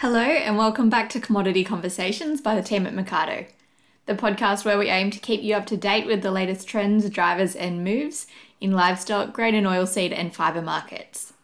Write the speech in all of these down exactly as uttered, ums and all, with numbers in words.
Hello and welcome back to Commodity Conversations by the team at Mercado, the podcast where we aim to keep you up to date with the latest trends, drivers and moves in livestock, grain and oilseed and fibre markets.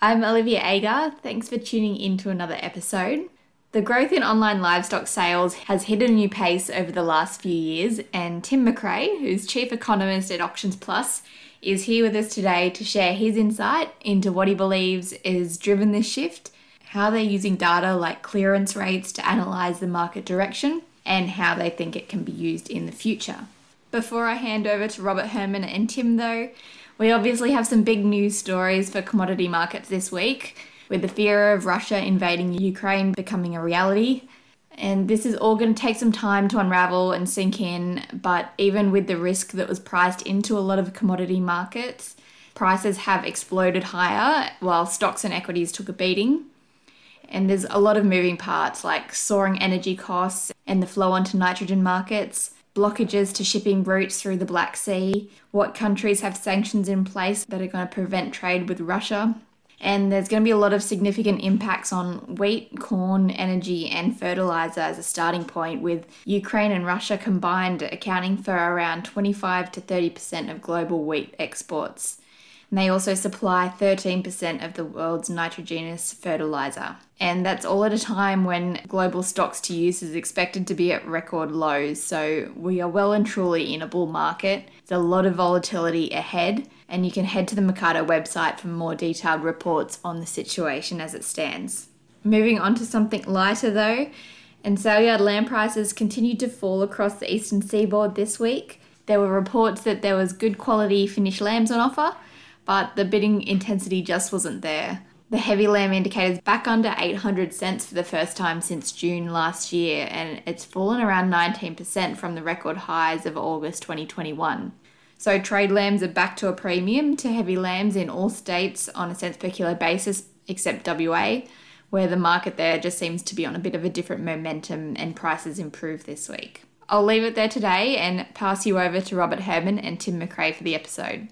I'm Olivia Agar, thanks for tuning in to another episode. The growth in online livestock sales has hit a new pace over the last few years, and Tim McRae, who's Chief Economist at Auctions Plus, is here with us today to share his insight into what he believes has driven this shift, how they're using data like clearance rates to analyse the market direction, and how they think it can be used in the future. Before I hand over to Robert Herman and Tim though, we obviously have some big news stories for commodity markets this week, with the fear of Russia invading Ukraine becoming a reality. And this is all going to take some time to unravel and sink in, but even with the risk that was priced into a lot of commodity markets, prices have exploded higher while stocks and equities took a beating. And there's a lot of moving parts like soaring energy costs and the flow onto nitrogen markets, blockages to shipping routes through the Black Sea, what countries have sanctions in place that are going to prevent trade with Russia. And there's going to be a lot of significant impacts on wheat, corn, energy and fertiliser as a starting point, with Ukraine and Russia combined accounting for around twenty-five to thirty percent of global wheat exports. And they also supply thirteen percent of the world's nitrogenous fertiliser. And that's all at a time when global stocks to use is expected to be at record lows. So we are well and truly in a bull market. There's a lot of volatility ahead, and you can head to the Mercado website for more detailed reports on the situation as it stands. Moving on to something lighter though, and saleyard lamb prices continued to fall across the eastern seaboard this week. There were reports that there was good quality finished lambs on offer, but the bidding intensity just wasn't there. The heavy lamb indicator's back under eight hundred cents for the first time since June last year, and it's fallen around nineteen percent from the record highs of August twenty twenty-one. So trade lambs are back to a premium to heavy lambs in all states on a cents per kilo basis except W A, where the market there just seems to be on a bit of a different momentum and prices improved this week. I'll leave it there today and pass you over to Robert Herman and Tim McRae for the episode.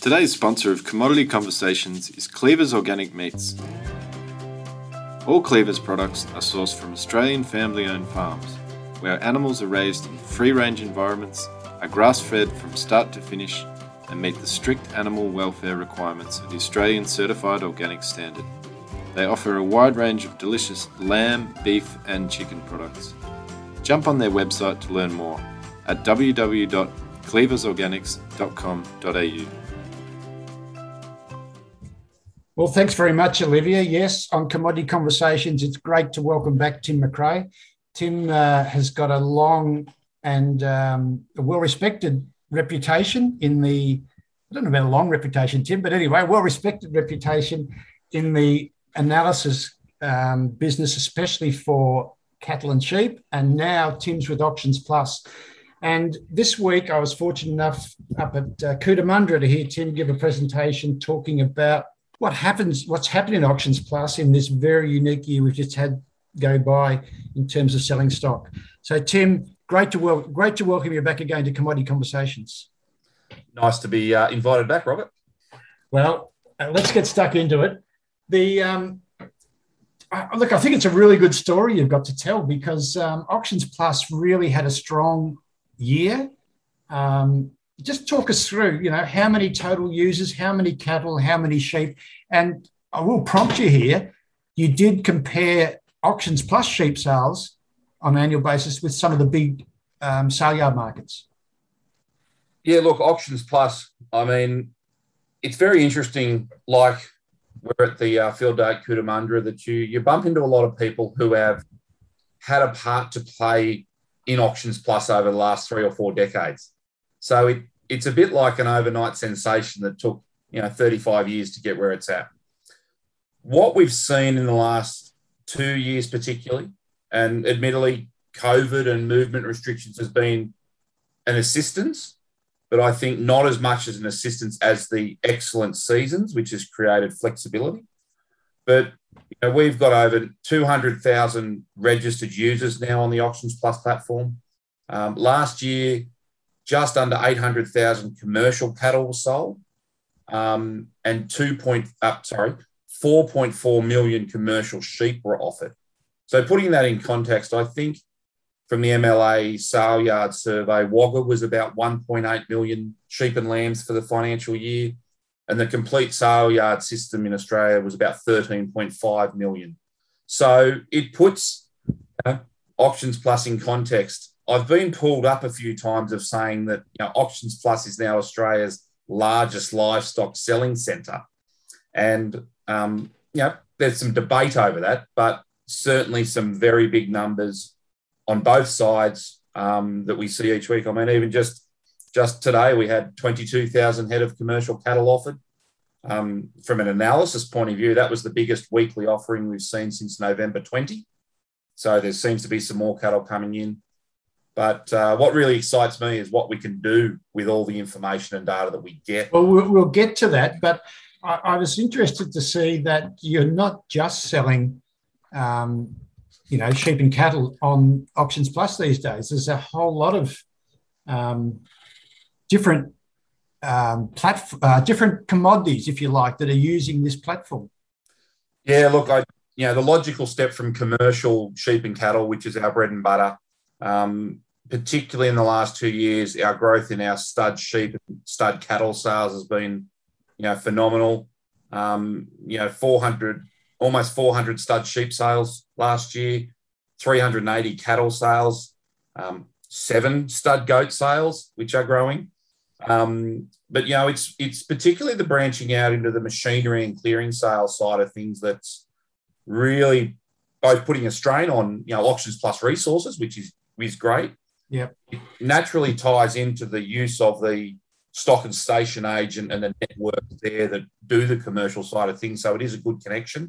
Today's sponsor of Commodity Conversations is Cleavers Organic Meats. All Cleavers products are sourced from Australian family-owned farms, where animals are raised in free-range environments, are grass-fed from start to finish, and meet the strict animal welfare requirements of the Australian Certified Organic Standard. They offer a wide range of delicious lamb, beef, and chicken products. Jump on their website to learn more at w w w dot cleavers organics dot com dot a u. Well, thanks very much, Olivia. Yes, on Commodity Conversations, it's great to welcome back Tim McRae. Tim uh, has got a long and um, a well-respected reputation in the, I don't know about a long reputation, Tim, but anyway, well-respected reputation in the analysis um, business, especially for cattle and sheep. And now Tim's with Auctions Plus. And this week, I was fortunate enough up at uh, Cootamundra to hear Tim give a presentation talking about What happens, what's happened in Auctions Plus in this very unique year we've just had go by in terms of selling stock. So, Tim, great to wel- great to welcome you back again to Commodity Conversations. Nice to be uh, invited back, Robert. Well, uh, let's get stuck into it. The um, I, look, I think it's a really good story you've got to tell, because um, Auctions Plus really had a strong year. Um, Just talk us through, you know, how many total users, how many cattle, how many sheep. And I will prompt you here, you did compare Auctions Plus sheep sales on an annual basis with some of the big um, sale yard markets. Yeah, look, Auctions Plus, I mean, it's very interesting, like we're at the uh, field day at Cootamundra, that you, you bump into a lot of people who have had a part to play in Auctions Plus over the last three or four decades. So it It's a bit like an overnight sensation that took, you know, thirty-five years to get where it's at. What we've seen in the last two years particularly, and admittedly COVID and movement restrictions has been an assistance, but I think not as much as an assistance as the excellent seasons, which has created flexibility. But you know, we've got over two hundred thousand registered users now on the Auctions Plus platform. Um, last year, just under eight hundred thousand commercial cattle were sold, um, and 2. Point, uh, sorry, four point four million commercial sheep were offered. So putting that in context, I think from the M L A sale yard survey, Wagga was about one point eight million sheep and lambs for the financial year, and the complete sale yard system in Australia was about thirteen point five million. So it puts uh, Auctions Plus in context. I've been pulled up a few times of saying that, you know, Auctions Plus is now Australia's largest livestock selling centre. And, um, you know, there's some debate over that, but certainly some very big numbers on both sides um, that we see each week. I mean, even just just today we had twenty-two thousand head of commercial cattle offered. Um, from an analysis point of view, that was the biggest weekly offering we've seen since November twenty. So there seems to be some more cattle coming in. But uh, what really excites me is what we can do with all the information and data that we get. Well, we'll, we'll get to that, but I, I was interested to see that you're not just selling, um, you know, sheep and cattle on Auctions Plus these days. There's a whole lot of um, different um, platform, uh, different commodities, if you like, that are using this platform. Yeah, look, I, you know, the logical step from commercial sheep and cattle, which is our bread and butter, Um, particularly in the last two years, our growth in our stud sheep and stud cattle sales has been, you know, phenomenal. Um, you know, four hundred, almost four hundred stud sheep sales last year, three hundred eighty cattle sales, um, seven stud goat sales, which are growing. Um, but, you know, it's it's particularly the branching out into the machinery and clearing sale side of things that's really both putting a strain on, you know, Auctions Plus resources, which is is great. Yeah, it naturally ties into the use of the stock and station agent and the network there that do the commercial side of things. So it is a good connection.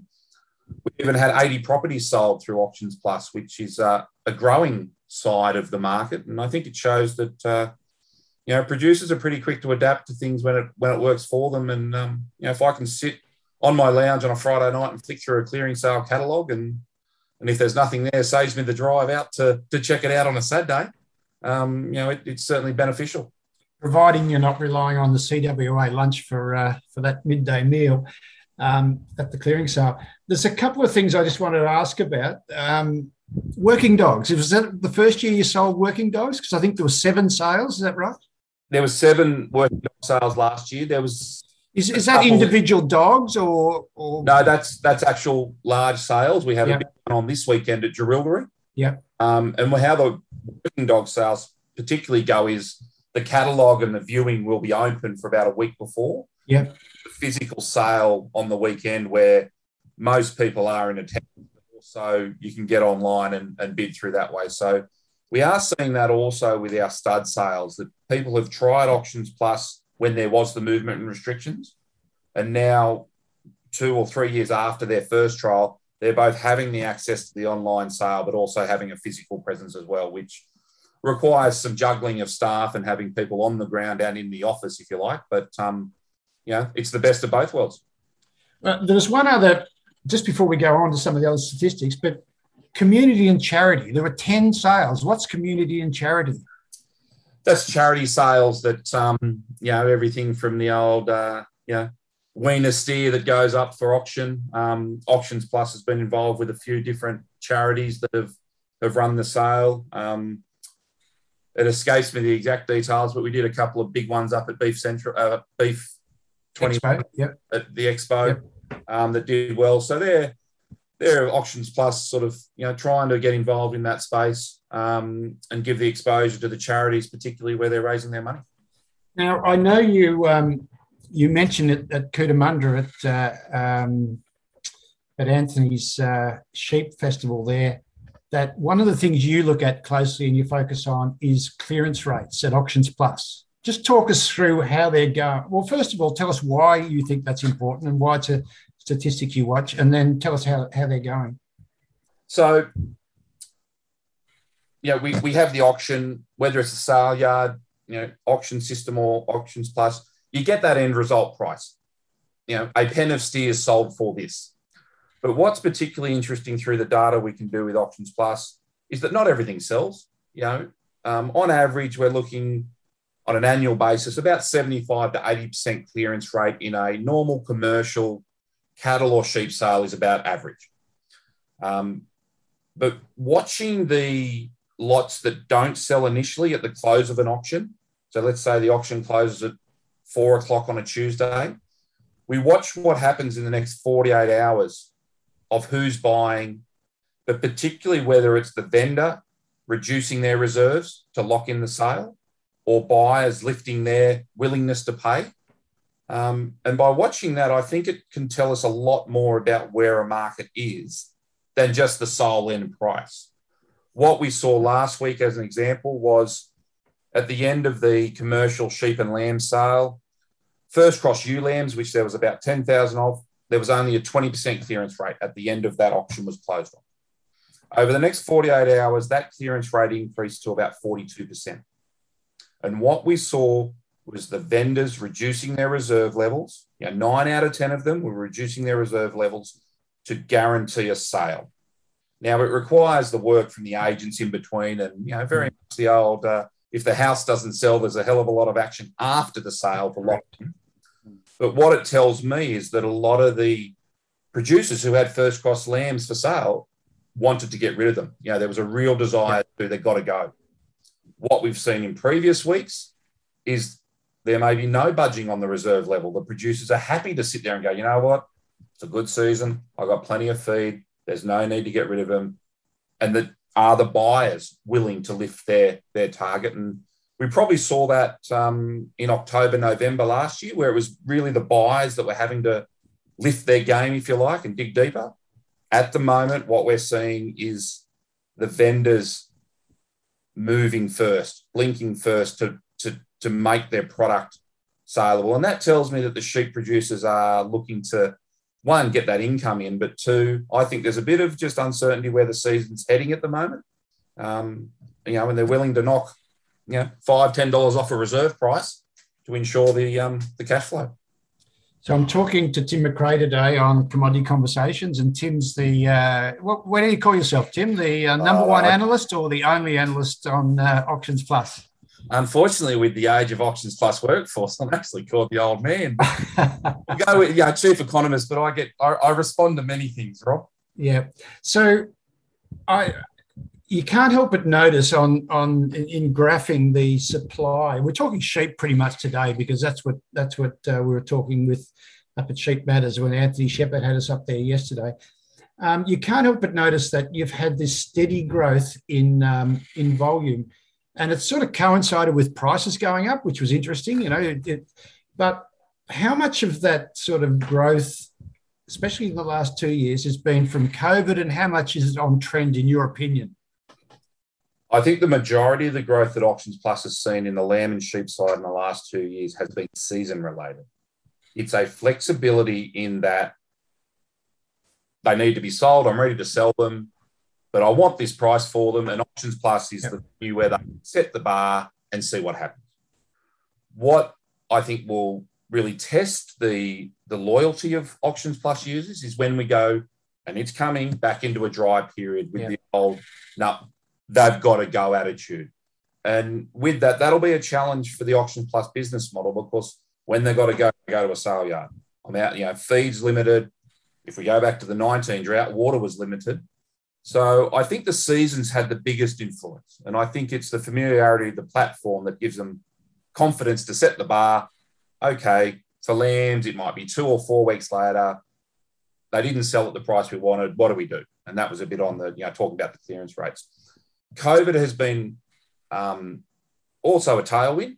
We even had eighty properties sold through Auctions Plus, which is uh, a growing side of the market, and I think it shows that uh, you know, producers are pretty quick to adapt to things when it when it works for them. And um, you know, if I can sit on my lounge on a Friday night and flick through a clearing sale catalogue and And if there's nothing there, saves me the drive out to, to check it out on a Saturday. Um, you know, it, it's certainly beneficial. Providing you're not relying on the C W A lunch for uh, for that midday meal um, at the clearing sale. There's a couple of things I just wanted to ask about. Um, working dogs. Was that the first year you sold working dogs? Because I think there were seven sales. Is that right? There were seven working dog sales last year. There was... Is, is that individual dogs or, or? No, that's that's actual large sales. We had yep. a big one on this weekend at Gerildery. Yeah. Um, and how the working dog sales particularly go is the catalogue and the viewing will be open for about a week before. Yeah. The physical sale on the weekend where most people are in attendance, so you can get online and, and bid through that way. So we are seeing that also with our stud sales, that people have tried Auctions Plus when there was the movement and restrictions, and now two or three years after their first trial, they're both having the access to the online sale but also having a physical presence as well, which requires some juggling of staff and having people on the ground and in the office, if you like. But, um, you know, it's the best of both worlds. Well, there's one other, just before we go on to some of the other statistics, but community and charity. There were ten sales. What's community and charity? That's charity sales that, um, you know, everything from the old, uh, you know, weaner steer that goes up for auction. Um, Auctions Plus has been involved with a few different charities that have, have run the sale. Um, it escapes me the exact details, but we did a couple of big ones up at Beef Central, uh, Beef twenty yep. at the Expo yep. um, that did well. So they're, they're Auctions Plus sort of, you know, trying to get involved in that space. Um, and give the exposure to the charities, particularly where they're raising their money. Now, I know you um, you mentioned it at Cootamundra at, uh, um, at Anthony's uh, Sheep Festival there, that one of the things you look at closely and you focus on is clearance rates at Auctions Plus. Just talk us through how they're going. Well, first of all, tell us why you think that's important and why it's a statistic you watch, and then tell us how, how they're going. So... Yeah, we, we have the auction, whether it's a sale yard, you know, auction system or Auctions Plus, you get that end result price. You know, a pen of steers sold for this. But what's particularly interesting through the data we can do with Auctions Plus is that not everything sells. You know, um, on average, we're looking on an annual basis about seventy-five to eighty percent clearance rate in a normal commercial cattle or sheep sale is about average. Um, but watching the lots that don't sell initially at the close of an auction, so let's say the auction closes at four o'clock on a Tuesday, we watch what happens in the next forty-eight hours of who's buying, but particularly whether it's the vendor reducing their reserves to lock in the sale or buyers lifting their willingness to pay. Um, and by watching that, I think it can tell us a lot more about where a market is than just the sole end price. What we saw last week as an example was at the end of the commercial sheep and lamb sale, first cross ewe lambs, which there was about ten thousand of, there was only a twenty percent clearance rate at the end of that auction was closed on. Over the next forty-eight hours, that clearance rate increased to about forty-two percent. And what we saw was the vendors reducing their reserve levels. You know, nine out of ten of them were reducing their reserve levels to guarantee a sale. Now, it requires the work from the agents in between and, you know, very much the old, uh, if the house doesn't sell, there's a hell of a lot of action after the sale for lock-in. But what it tells me is that a lot of the producers who had first cross lambs for sale wanted to get rid of them. You know, there was a real desire to, they've got to go. What we've seen in previous weeks is there may be no budging on the reserve level. The producers are happy to sit there and go, you know what, it's a good season, I've got plenty of feed, there's no need to get rid of them. And that are the buyers willing to lift their, their target? And we probably saw that um, in October, November last year, where it was really the buyers that were having to lift their game, if you like, and dig deeper. At the moment, what we're seeing is the vendors moving first, blinking first to, to, to make their product saleable. And that tells me that the sheep producers are looking to, one, get that income in, but two, I think there's a bit of just uncertainty where the season's heading at the moment. Um, you know, and they're willing to knock, you know, five dollars, ten dollars off a reserve price to ensure the, um, the cash flow. So I'm talking to Tim McRae today on Commodity Conversations, and Tim's the, uh, what, what do you call yourself, Tim? The uh, number uh, one analyst or the only analyst on uh, Auctions Plus? Unfortunately, with the age of Auctions Plus workforce, I'm actually called the old man. You go with, yeah, chief economist, but I get, I, I respond to many things, Rob. Yeah. So I, you can't help but notice on, on in graphing the supply, we're talking sheep pretty much today because that's what that's what uh, we were talking with up at Sheep Matters when Anthony Shepherd had us up there yesterday. Um, you can't help but notice that you've had this steady growth in um, in volume, and it's sort of coincided with prices going up, which was interesting, you know. It, it, but how much of that sort of growth, especially in the last two years, has been from COVID, and how much is it on trend in your opinion? I think the majority of the growth that Auctions Plus has seen in the lamb and sheep side in the last two years has been season-related. It's a flexibility in that they need to be sold, I'm ready to sell them, but I want this price for them, and Auctions Plus is the venue where they can set the bar and see what happens. What I think will really test the, the loyalty of Auctions Plus users is when we go, and it's coming back into a dry period with yeah. the old, no, they've got to go attitude. And with that, that'll be a challenge for the Auction Plus business model, because when they've got to go, they go to a sale yard. I'm out, you know, feed's limited. If we go back to the nineteen drought, water was limited. So I think the seasons had the biggest influence. And I think it's the familiarity of the platform that gives them confidence to set the bar. Okay, for lambs, it might be two or four weeks later. They didn't sell at the price we wanted. What do we do? And that was a bit on the, you know, talking about the clearance rates. COVID has been um, also a tailwind.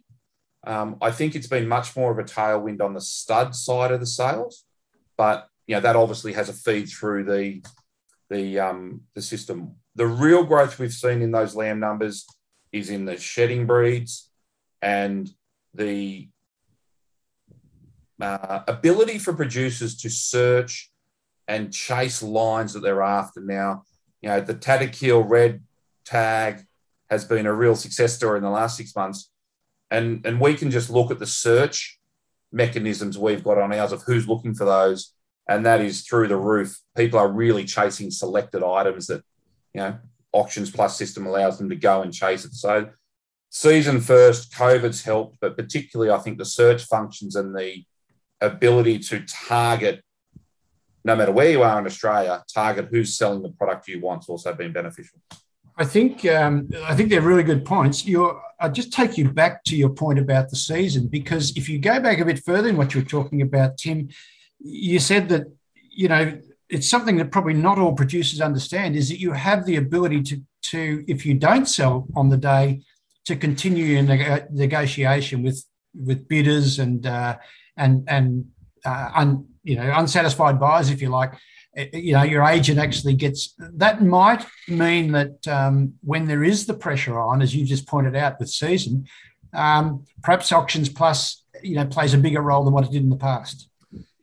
Um, I think it's been much more of a tailwind on the stud side of the sales, but you know that obviously has a feed through the the um, the system. The real growth we've seen in those lamb numbers is in the shedding breeds and the uh, ability for producers to search and chase lines that they're after. Now, you know the Tadakiel red tag has been a real success story in the last six months. And, and we can just look at the search mechanisms we've got on ours of who's looking for those. And that is through the roof. People are really chasing selected items that, you know, Auctions Plus system allows them to go and chase it. So season first, COVID's helped, but particularly I think the search functions and the ability to target no matter where you are in Australia, target who's selling the product you want has also been beneficial. I think um, I think they're really good points. You're, I'll just take you back to your point about the season, because if you go back a bit further in what you were talking about, Tim, you said that, you know, it's something that probably not all producers understand, is that you have the ability to, to if you don't sell on the day, to continue your neg- negotiation with with bidders and uh, and and uh, un, you know unsatisfied buyers, if you like. You know, your agent actually gets that. Might mean that um, when there is the pressure on, as you just pointed out with season, um, perhaps Auctions Plus, you know, plays a bigger role than what it did in the past.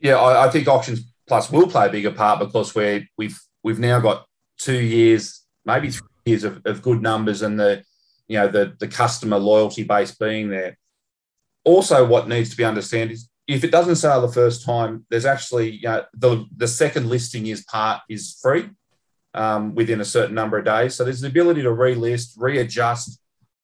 Yeah, I, I think Auctions Plus will play a bigger part, because we're, we've we've now got two years, maybe three years of, of good numbers, and the you know the the customer loyalty base being there. Also, what needs to be understood is, if it doesn't sell the first time, there's actually, you know, the, the second listing is part is free um, within a certain number of days. So there's the ability to relist, readjust.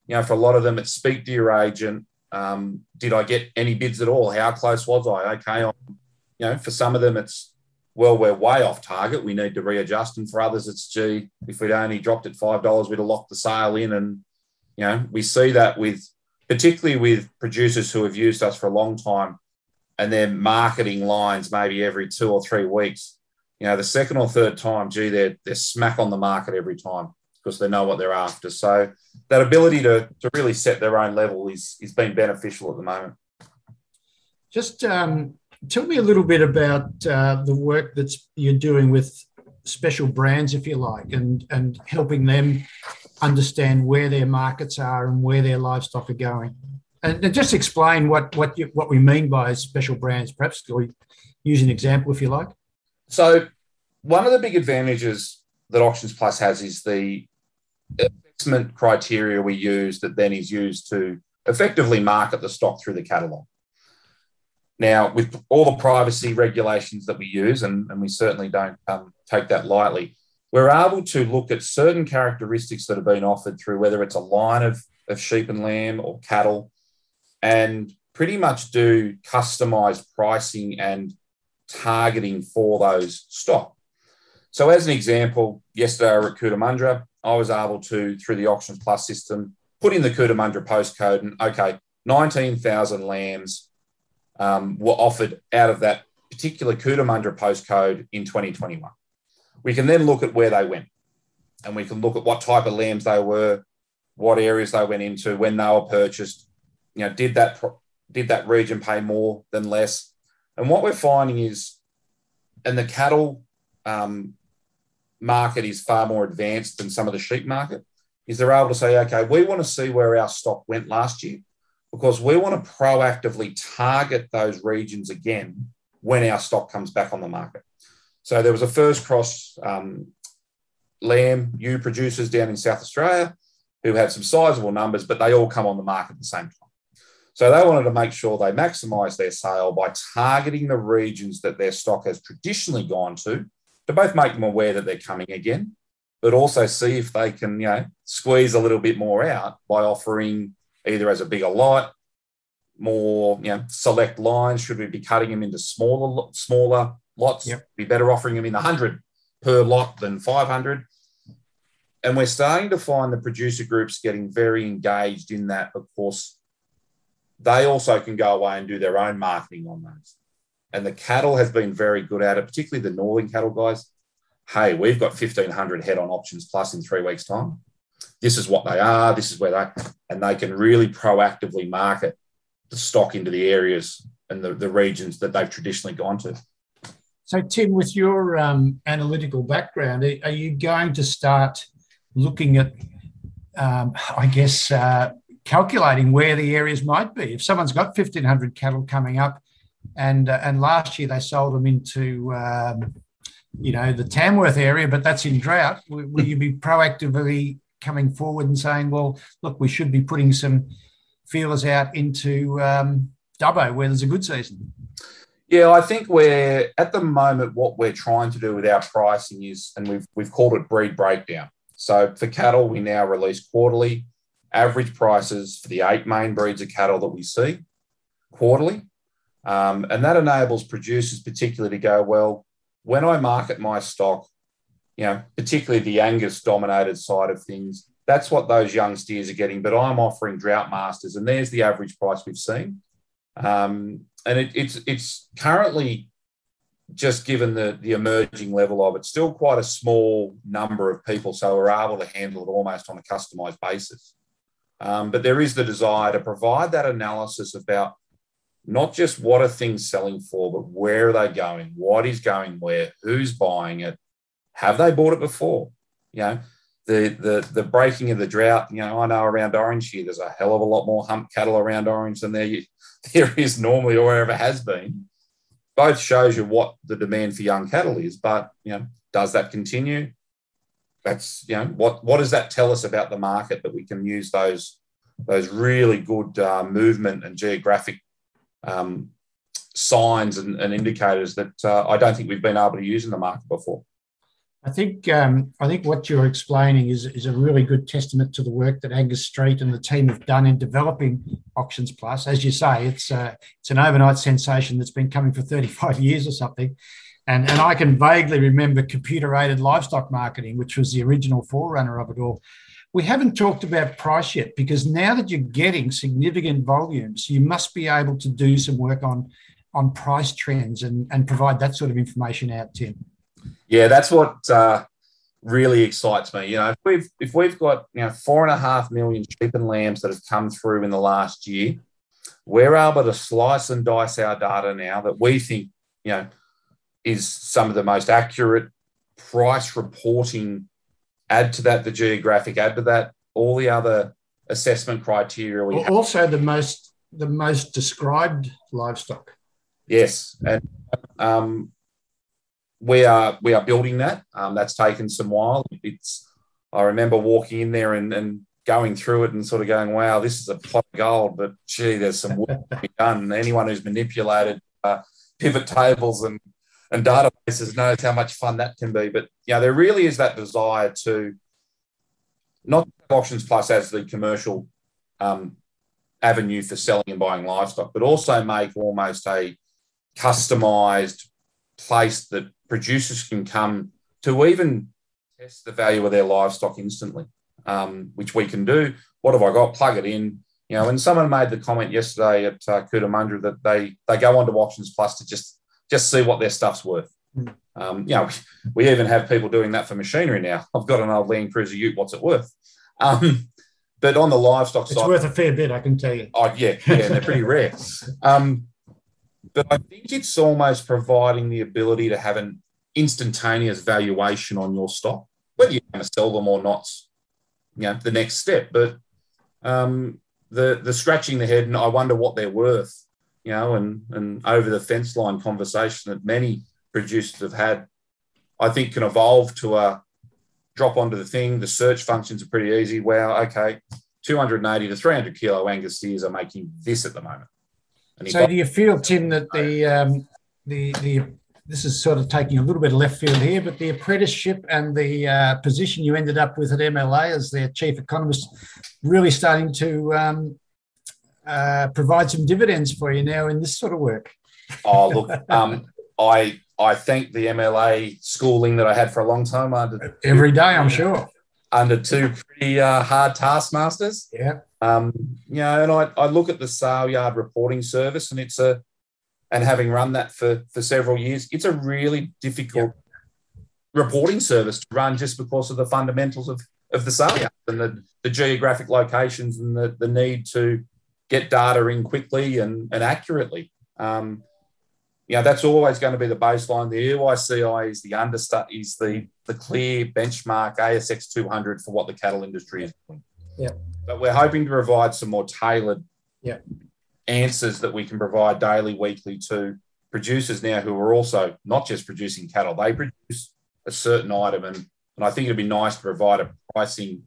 You know, for a lot of them, it's speak to your agent. Um, did I get any bids at all? How close was I? Okay, I'm, you know, for some of them, it's, well, we're way off target, we need to readjust. And for others, it's, gee, if we'd only dropped it five dollars, we'd have locked the sale in. And, you know, we see that with, particularly with producers who have used us for a long time, and their marketing lines maybe every two or three weeks. You know, the second or third time, gee, they're, they're smack on the market every time, because they know what they're after. So that ability to, to really set their own level is, is been beneficial at the moment. Just um, tell me a little bit about uh, the work that you're doing with special brands, if you like, and, and helping them understand where their markets are and where their livestock are going. And just explain what what you, what we mean by special brands, perhaps, or use an example if you like. So one of the big advantages that Auctions Plus has is the assessment criteria we use that then is used to effectively market the stock through the catalogue. Now, with all the privacy regulations that we use, and, and we certainly don't um, take that lightly, we're able to look at certain characteristics that have been offered through whether it's a line of, of sheep and lamb or cattle, and pretty much do customised pricing and targeting for those stock. So as an example, yesterday over at Cootamundra, I was able to, through the Auctions Plus system, put in the Cootamundra postcode and, okay, nineteen thousand lambs um, were offered out of that particular Cootamundra postcode in twenty twenty-one. We can then look at where they went, and we can look at what type of lambs they were, what areas they went into, when they were purchased. You know, did that did that region pay more than less? And what we're finding is, and the cattle um, market is far more advanced than some of the sheep market, is they're able to say, okay, we want to see where our stock went last year, because we want to proactively target those regions again when our stock comes back on the market. So there was a first cross um, lamb ewe producers down in South Australia who had some sizable numbers, but they all come on the market at the same time. So they wanted to make sure they maximise their sale by targeting the regions that their stock has traditionally gone to, to both make them aware that they're coming again, but also see if they can, you know, squeeze a little bit more out by offering either as a bigger lot, more, you know, select lines. Should we be cutting them into smaller smaller lots? Yep. Be better offering them in one hundred per lot than five hundred. And we're starting to find the producer groups getting very engaged in that, of course. They also can go away and do their own marketing on those. And the cattle has been very good at it, particularly the northern cattle guys. Hey, we've got fifteen hundred head on Auctions Plus in three weeks' time. This is what they are. This is where they – and they can really proactively market the stock into the areas and the, the regions that they've traditionally gone to. So, Tim, with your um, analytical background, are you going to start looking at, um, I guess uh, – calculating where the areas might be? If someone's got fifteen hundred cattle coming up, and uh, and last year they sold them into, um, you know, the Tamworth area, but that's in drought, will, will you be proactively coming forward and saying, well, look, we should be putting some feelers out into um, Dubbo where there's a good season? Yeah, I think we're, at the moment, what we're trying to do with our pricing is, and we've we've called it breed breakdown. So for cattle, we now release quarterly average prices for the eight main breeds of cattle that we see quarterly. Um, and that enables producers particularly to go, well, when I market my stock, you know, particularly the Angus-dominated side of things, that's what those young steers are getting. But I'm offering drought masters, and there's the average price we've seen. Um, and it, it's it's currently, just given the, the emerging level of it, still quite a small number of people, so we're able to handle it almost on a customised basis. Um, but there is the desire to provide that analysis about not just what are things selling for, but where are they going, what is going where, who's buying it, have they bought it before? You know, the the the breaking of the drought, you know, I know around Orange here, there's a hell of a lot more hump cattle around Orange than there, you, there is normally or ever has been. Both shows you what the demand for young cattle is, but, you know, does that continue? That's, you know, what what does that tell us about the market, that we can use those those really good uh, movement and geographic um, signs and, and indicators that uh, I don't think we've been able to use in the market before. I think um, I think what you're explaining is is a really good testament to the work that Angus Street and the team have done in developing Auctions Plus. As you say, it's uh, it's an overnight sensation that's been coming for thirty-five years or something, and and I can vaguely remember computer-aided livestock marketing, which was the original forerunner of it all. We haven't talked about price yet, because now that you're getting significant volumes, you must be able to do some work on on price trends and and provide that sort of information out, Tim. Yeah, that's what uh, really excites me. You know, if we've if we've got, you know, four and a half million sheep and lambs that have come through in the last year, we're able to slice and dice our data now that we think, you know, is some of the most accurate price reporting. Add to that the geographic, add to that all the other assessment criteria we have. Also the most the most described livestock. Yes, and. Um, We are we are building that. Um, that's taken some while. It's I remember walking in there and, and going through it and sort of going, wow, this is a pot of gold, but gee, there's some work to be done. Anyone who's manipulated uh, pivot tables and, and databases knows how much fun that can be. But, yeah, you know, there really is that desire to not Auctions Plus as the commercial um, avenue for selling and buying livestock, but also make almost a customised place that producers can come to even test the value of their livestock instantly, um, which we can do. What have I got? Plug it in. You know, and someone made the comment yesterday at uh, Cootamundra that they they go onto Auctions Plus to just just see what their stuff's worth. Um, you know, we even have people doing that for machinery now. I've got an old Land Cruiser Ute. What's it worth? Um, but on the livestock it's side, it's worth a fair bit, I can tell you. Oh yeah, yeah, and they're pretty rare. Um, But I think it's almost providing the ability to have an instantaneous valuation on your stock, whether you're going to sell them or not, you know, the next step. But um, the the scratching the head and I wonder what they're worth, you know, and, and over the fence line conversation that many producers have had, I think can evolve to a drop onto the thing. The search functions are pretty easy. Wow, okay, two eighty to three hundred kilo Angus steers are making this at the moment. So do you feel, Tim, that the um, the the this is sort of taking a little bit of left field here, but the apprenticeship and the uh, position you ended up with at M L A as their chief economist really starting to um, uh, provide some dividends for you now in this sort of work? Oh, look, um, I I thank the M L A schooling that I had for a long time. Under Every day, I'm sure. Under two pretty uh, hard taskmasters. Yeah. Um, you know, and I, I look at the sale yard reporting service, and it's a, and having run that for, for several years, it's a really difficult yeah. reporting service to run just because of the fundamentals of, of the sale yard and the, the geographic locations and the, the need to get data in quickly and, and accurately. Um, you know, that's always going to be the baseline. The E Y C I is the understudy, is the, the clear benchmark A S X two hundred for what the cattle industry is doing. Yeah. But we're hoping to provide some more tailored yeah. answers that we can provide daily, weekly to producers now who are also not just producing cattle. They produce a certain item, and, and I think it'd be nice to provide a pricing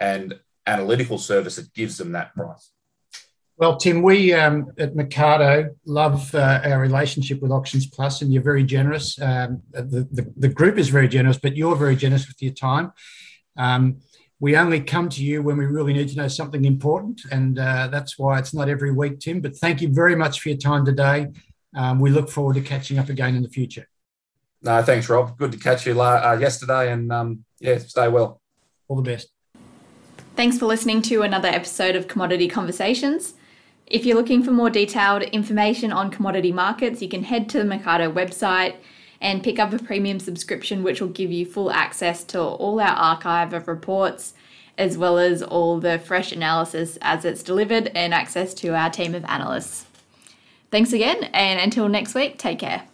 and analytical service that gives them that price. Well, Tim, we um, at Mercado love uh, our relationship with Auctions Plus, and you're very generous. Um, the, the, the group is very generous, but you're very generous with your time. Um, We only come to you when we really need to know something important, and uh, that's why it's not every week, Tim. But thank you very much for your time today. Um, we look forward to catching up again in the future. No, thanks, Rob. Good to catch you la- uh, yesterday, and um, yeah, stay well. All the best. Thanks for listening to another episode of Commodity Conversations. If you're looking for more detailed information on commodity markets, you can head to the Mercado website and pick up a premium subscription, which will give you full access to all our archive of reports, as well as all the fresh analysis as it's delivered, and access to our team of analysts. Thanks again, and until next week, take care.